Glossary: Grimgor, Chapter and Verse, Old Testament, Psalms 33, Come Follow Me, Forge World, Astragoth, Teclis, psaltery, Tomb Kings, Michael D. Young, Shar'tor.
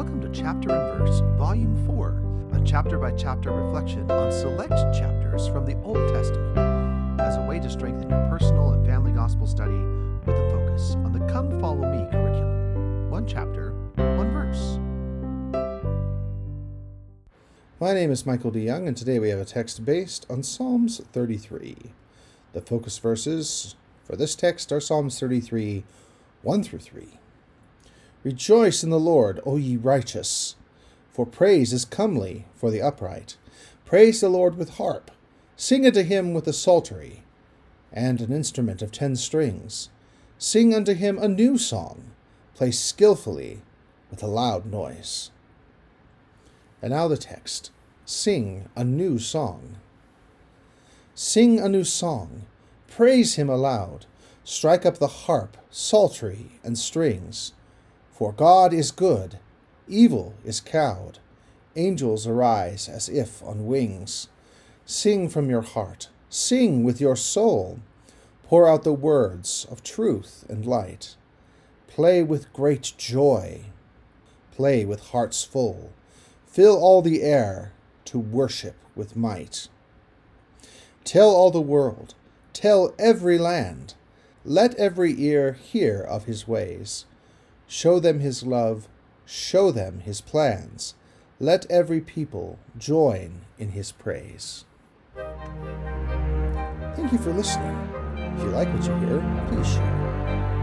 Welcome to Chapter and Verse, Volume 4, a chapter-by-chapter reflection on select chapters from the Old Testament as a way to strengthen your personal and family gospel study with a focus on the Come Follow Me curriculum. One chapter, one verse. My name is Michael D. Young, and today we have a text based on Psalms 33. The focus verses for this text are Psalms 33, 1 through 3. Rejoice in the Lord, O ye righteous, for praise is comely for the upright. Praise the Lord with harp, sing unto him with a psaltery, and an instrument of 10 strings. Sing unto him a new song, play skillfully with a loud noise. And now the text, sing a new song. Sing a new song, praise him aloud, strike up the harp, psaltery, and strings. For God is good, evil is cowed, angels arise as if on wings. Sing from your heart, sing with your soul, pour out the words of truth and light. Play with great joy, play with hearts full, fill all the air to worship with might. Tell all the world, tell every land, let every ear hear of his ways. Show them his love, show them his plans. Let every people join in his praise. Thank you for listening. If you like what you hear, please share.